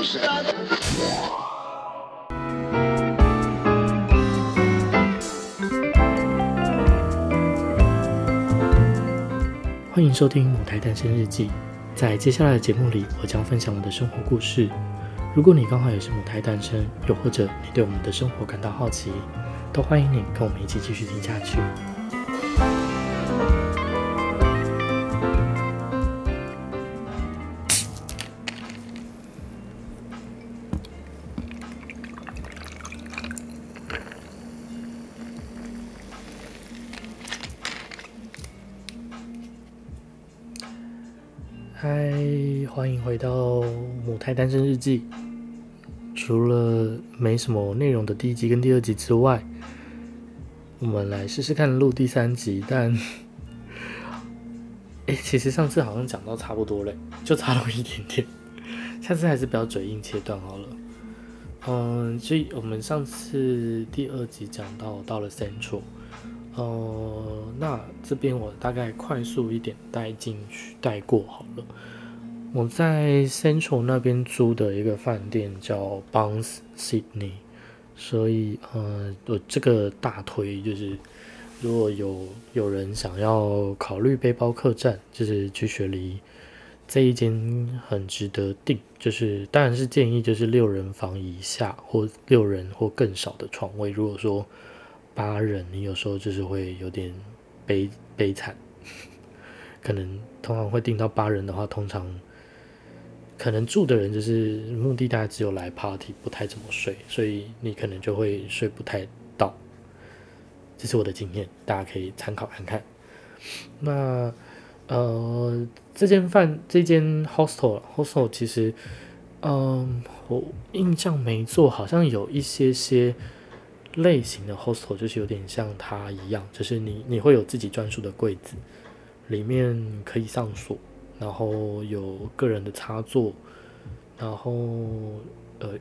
欢迎收听母胎单身日记，在接下来的节目里，我将分享我的生活故事。如果你刚好也是母胎单身，又或者你对我们的生活感到好奇，都欢迎你跟我们一起继续听下去。嗨，欢迎回到母胎单身日记。除了没什么内容的第一集跟第二集之外，我们来试试看录第三集。但其实上次好像讲到差不多了，就差了一点点，下次还是不要嘴硬切断好了。所以我们上次第二集讲到了 Central，那这边我大概快速一点带过好了。我在 Central 那边租的一个饭店叫 Bounce Sydney， 所以我这个大推就是，如果有人想要考虑背包客栈，就是去雪梨这一间很值得订，就是当然是建议就是6人房以下或6人或更少的床位，如果说8人，你有时候就是会有点悲惨，可能通常会订到8人的话，通常可能住的人就是目的大概只有来 party， 不太怎么睡，所以你可能就会睡不太到。这是我的经验，大家可以参考看看。那这间 hostel 其实，我印象没错，好像有一些类型的 hostel 就是有点像它一样，就是你会有自己专属的柜子，里面可以上锁，然后有个人的插座，然后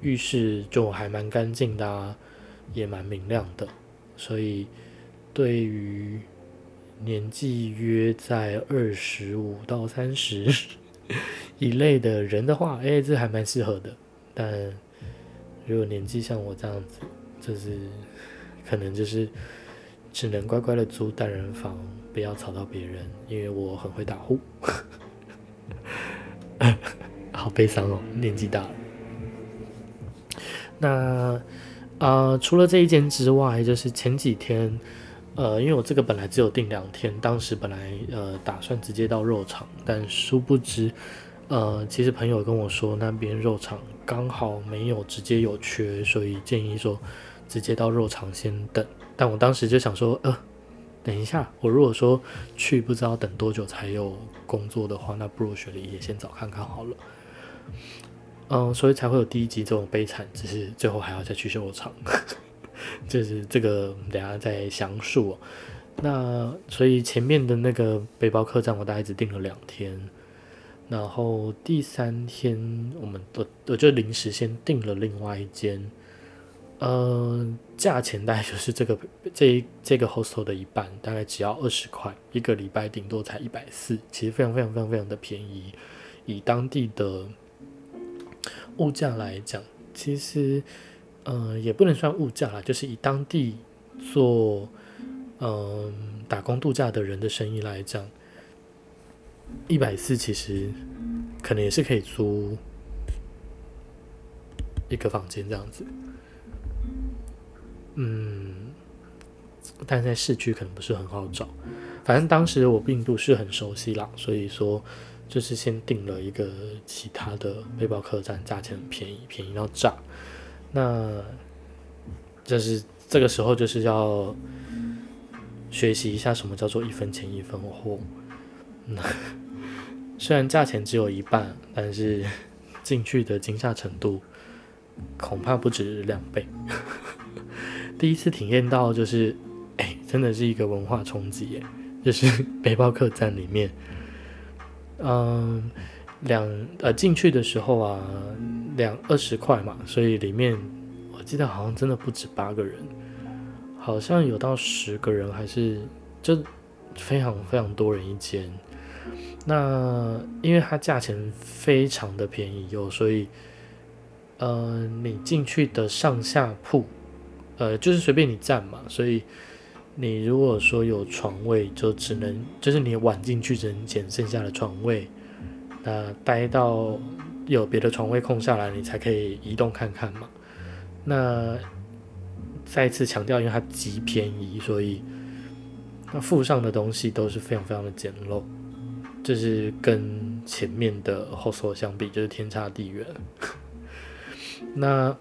浴室就还蛮干净的啊，也蛮明亮的，所以对于年纪约在25到30以类的人的话，这还蛮适合的。但如果年纪像我这样子，就是可能就是只能乖乖的租单人房，不要吵到别人，因为我很会打呼好悲伤哦，年纪大了。那除了这一间之外，就是前几天因为我这个本来只有订2天，当时本来打算直接到肉场，但殊不知其实朋友跟我说那边肉场刚好没有直接有缺，所以建议说直接到肉场先等。但我当时就想说等一下，我如果说去不知道等多久才有工作的话，那不如雪梨也先找看看好了。所以才会有第一集这种悲惨，只是最后还要再去肉场就是这个我们等一下再详述。那所以前面的那个背包客栈我大概只订了2天，然后第3天我就临时先订了另外一间，价钱大概就是这个 hostel 的一半，大概只要20块，一个礼拜顶多才140，其实非常非常非常非常的便宜。以当地的物价来讲，其实也不能算物价啦，就是以当地做打工度假的人的生意来讲，140其实可能也是可以租一个房间这样子，但在市区可能不是很好找。反正当时我并不是很熟悉啦，所以说就是先订了一个其他的背包客栈，价钱很便宜，便宜到炸。那就是这个时候就是要学习一下什么叫做1分钱1分货。虽然价钱只有一半，但是进去的惊吓程度恐怕不止2倍第一次体验到就是真的是一个文化冲击耶，就是背包客栈里面进去的时候啊，20块嘛，所以里面我记得好像真的不止8个人，好像有到10个人，还是就非常非常多人一间。那因为它价钱非常的便宜所以你进去的上下铺，就是随便你站嘛，所以你如果说有床位，就只能就是你晚进去只能捡剩下的床位，那待到有别的床位空下来，你才可以移动看看嘛。那再次强调，因为它极便宜，所以那附上的东西都是非常非常的简陋，就是跟前面的 Hostel 相比，就是天差地远。那，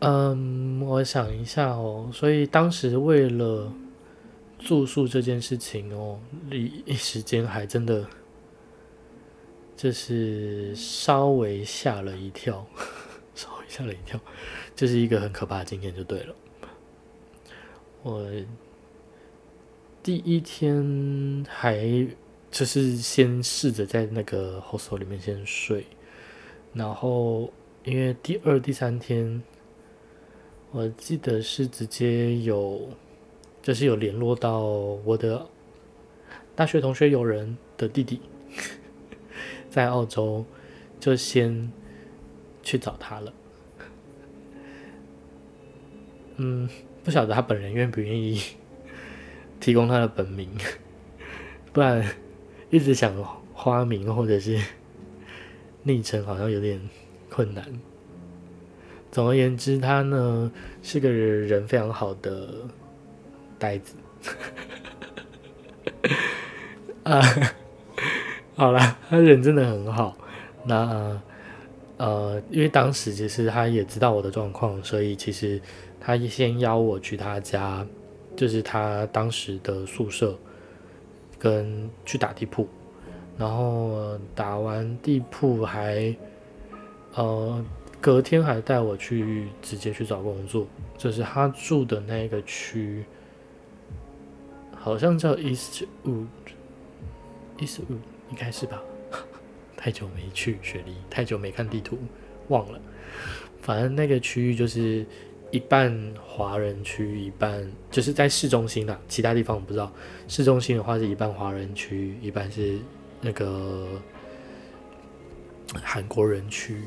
我想一下哦，所以当时为了住宿这件事情哦，一时间还真的就是稍微吓了一跳。吓了一跳，就是一个很可怕的经验就对了。我第一天还就是先试着在那个 hostel 里面先睡，然后因为第二、第三天，我记得是直接有联络到我的大学同学友人的弟弟，在澳洲，就先去找他了。不晓得他本人愿不愿意提供他的本名，不然一直想花名或者是昵称好像有点困难。总而言之，他呢是个人非常好的呆子啊，好啦，他人真的很好。那因为当时其实他也知道我的状况，所以其实他先邀我去他家，就是他当时的宿舍，跟去打地铺，然后打完地铺还，隔天还带我去直接去找工作，就是他住的那个区，好像叫 Eastwood 应该是吧？太久没去雪梨，太久没看地图，忘了。反正那个区域就是一半华人区，一半就是在市中心啦，其他地方我不知道。市中心的话是一半华人区，一半是那个韩国人区。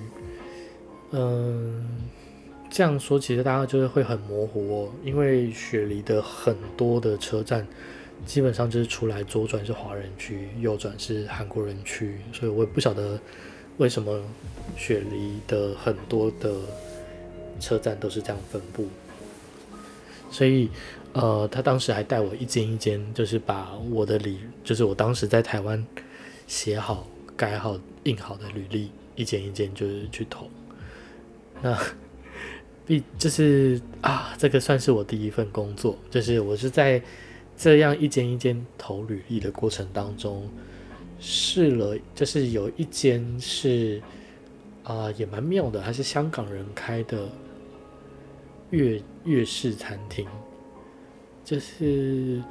这样说其实大家就是会很模糊哦，因为雪梨的很多的车站基本上就是出来左转是华人区，右转是韩国人区，所以我也不晓得为什么雪梨的很多的车站都是这样分布，所以他当时还带我一间一间，就是把我的就是我当时在台湾写好、改好、印好的履历，一间一间就是去投。那就是啊，这个算是我第一份工作，就是我是在这样一间一间投履历的过程当中，试了，就是有一间是。也蛮妙的，它是香港人开的粤式餐厅。就是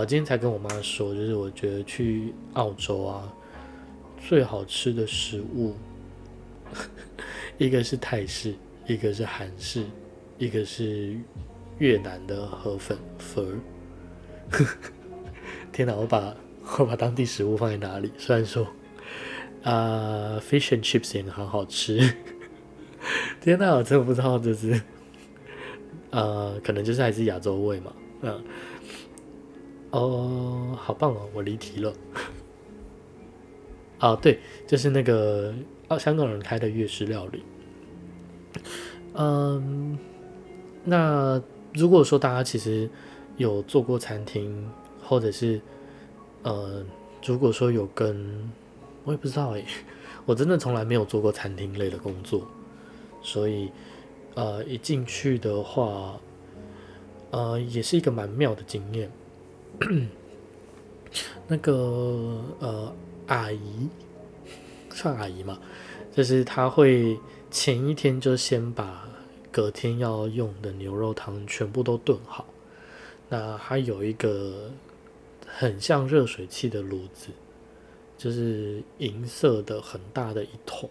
今天才跟我妈说，就是我觉得去澳洲啊，最好吃的食物，一个是泰式，一个是韩式，一个是越南的河粉。天哪，我把当地食物放在哪里？虽然说。Fish and chips 也很好吃。天哪，我真的不知道，就是可能就是还是亚洲味嘛。好棒哦，我离题了。啊，对，就是那个香港人开的粤式料理。那如果说大家其实有做过餐厅，或者是如果说有跟我也不知道我真的从来没有做过餐厅类的工作，所以一进去的话，也是一个蛮妙的经验。那个阿姨，算阿姨嘛，就是她会前一天就先把隔天要用的牛肉汤全部都炖好，那她有一个很像热水器的炉子。就是银色的很大的一桶，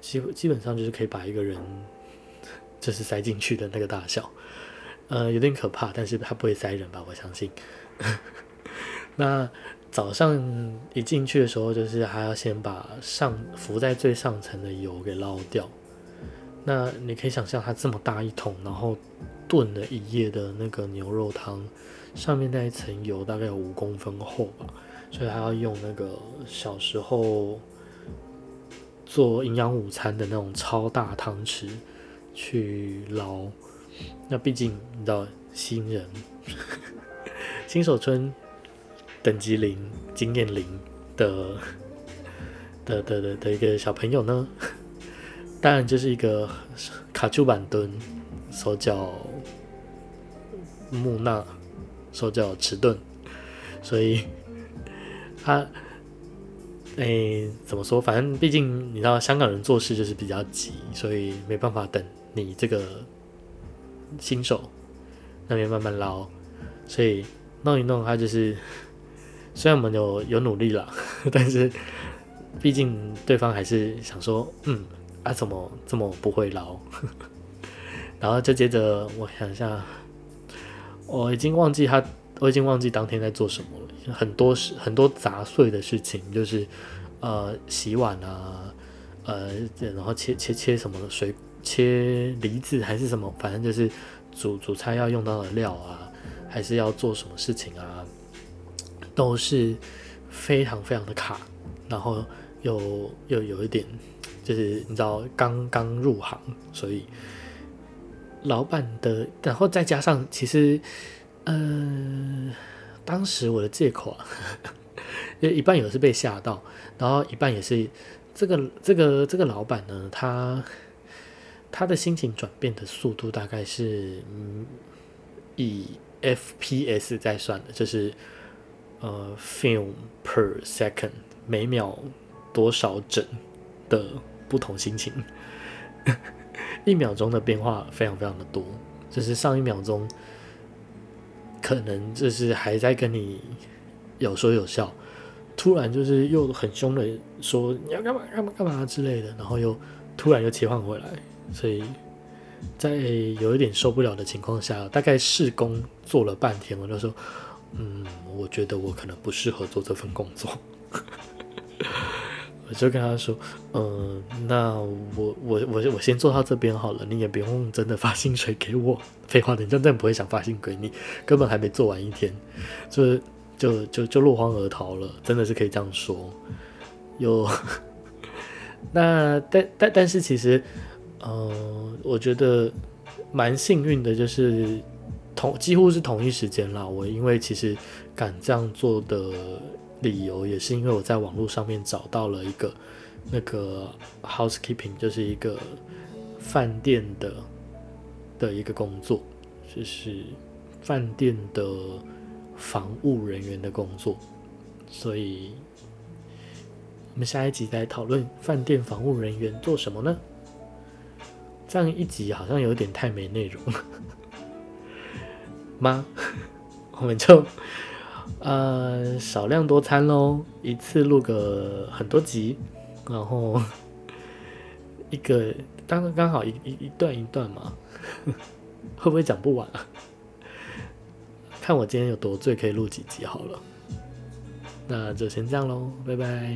基本上就是可以把一个人就是塞进去的那个大小，有点可怕，但是它不会塞人吧，我相信。那早上一进去的时候，就是还要先把浮在最上层的油给捞掉。那你可以想象它这么大一桶，然后炖了一夜的那个牛肉汤，上面那一层油大概有5公分厚吧，所以还要用那个小时候做营养午餐的那种超大汤匙去捞。那毕竟你知道新人新手村等级0经验0的一个小朋友呢，当然就是一个卡丘板蹲，手脚木讷，手脚迟钝，所以他怎么说，反正毕竟你知道香港人做事就是比较急，所以没办法等你这个新手那边慢慢捞，所以弄一弄他就是虽然我们有努力啦，但是毕竟对方还是想说怎么这么不会捞然后就接着我想一下，我已经忘记当天在做什么了，很多杂碎的事情，就是洗碗啊，然后切什么水，切梨子还是什么，反正就是煮菜要用到的料啊，还是要做什么事情啊，都是非常非常的卡，然后又有一点就是你知道刚刚入行，所以老板的，然后再加上其实。当时我的借口一半有是被吓到，然后一半也是这个老板呢，他的心情转变的速度大概是以 FPS 在算的，就是film per second 每秒多少帧的不同心情一秒钟的变化非常非常的多，就是上一秒钟可能就是还在跟你有说有笑，突然就是又很凶的说你要干嘛干嘛干嘛之类的，然后又突然又切换回来，所以在有一点受不了的情况下，大概试工做了半天，我就说我觉得我可能不适合做这份工作我就跟他说那我先做到这边好了，你也不用真的发薪水给我，废话，人家真的不会想发薪给你，根本还没做完一天就落荒而逃了，真的是可以这样说。那但是其实我觉得蛮幸运的，就是几乎是同一时间啦，我因为其实敢这样做的理由也是因为我在网络上面找到了一个那个 housekeeping， 就是一个饭店的一个工作，就是饭店的房务人员的工作，所以我们下一集来讨论饭店房务人员做什么呢？这样一集好像有点太没内容了吗？我们就少量多餐咯，一次录个很多集，然后一个刚好一段嘛会不会讲不完啊？看我今天有多醉可以录几集好了，那就先这样咯，拜拜。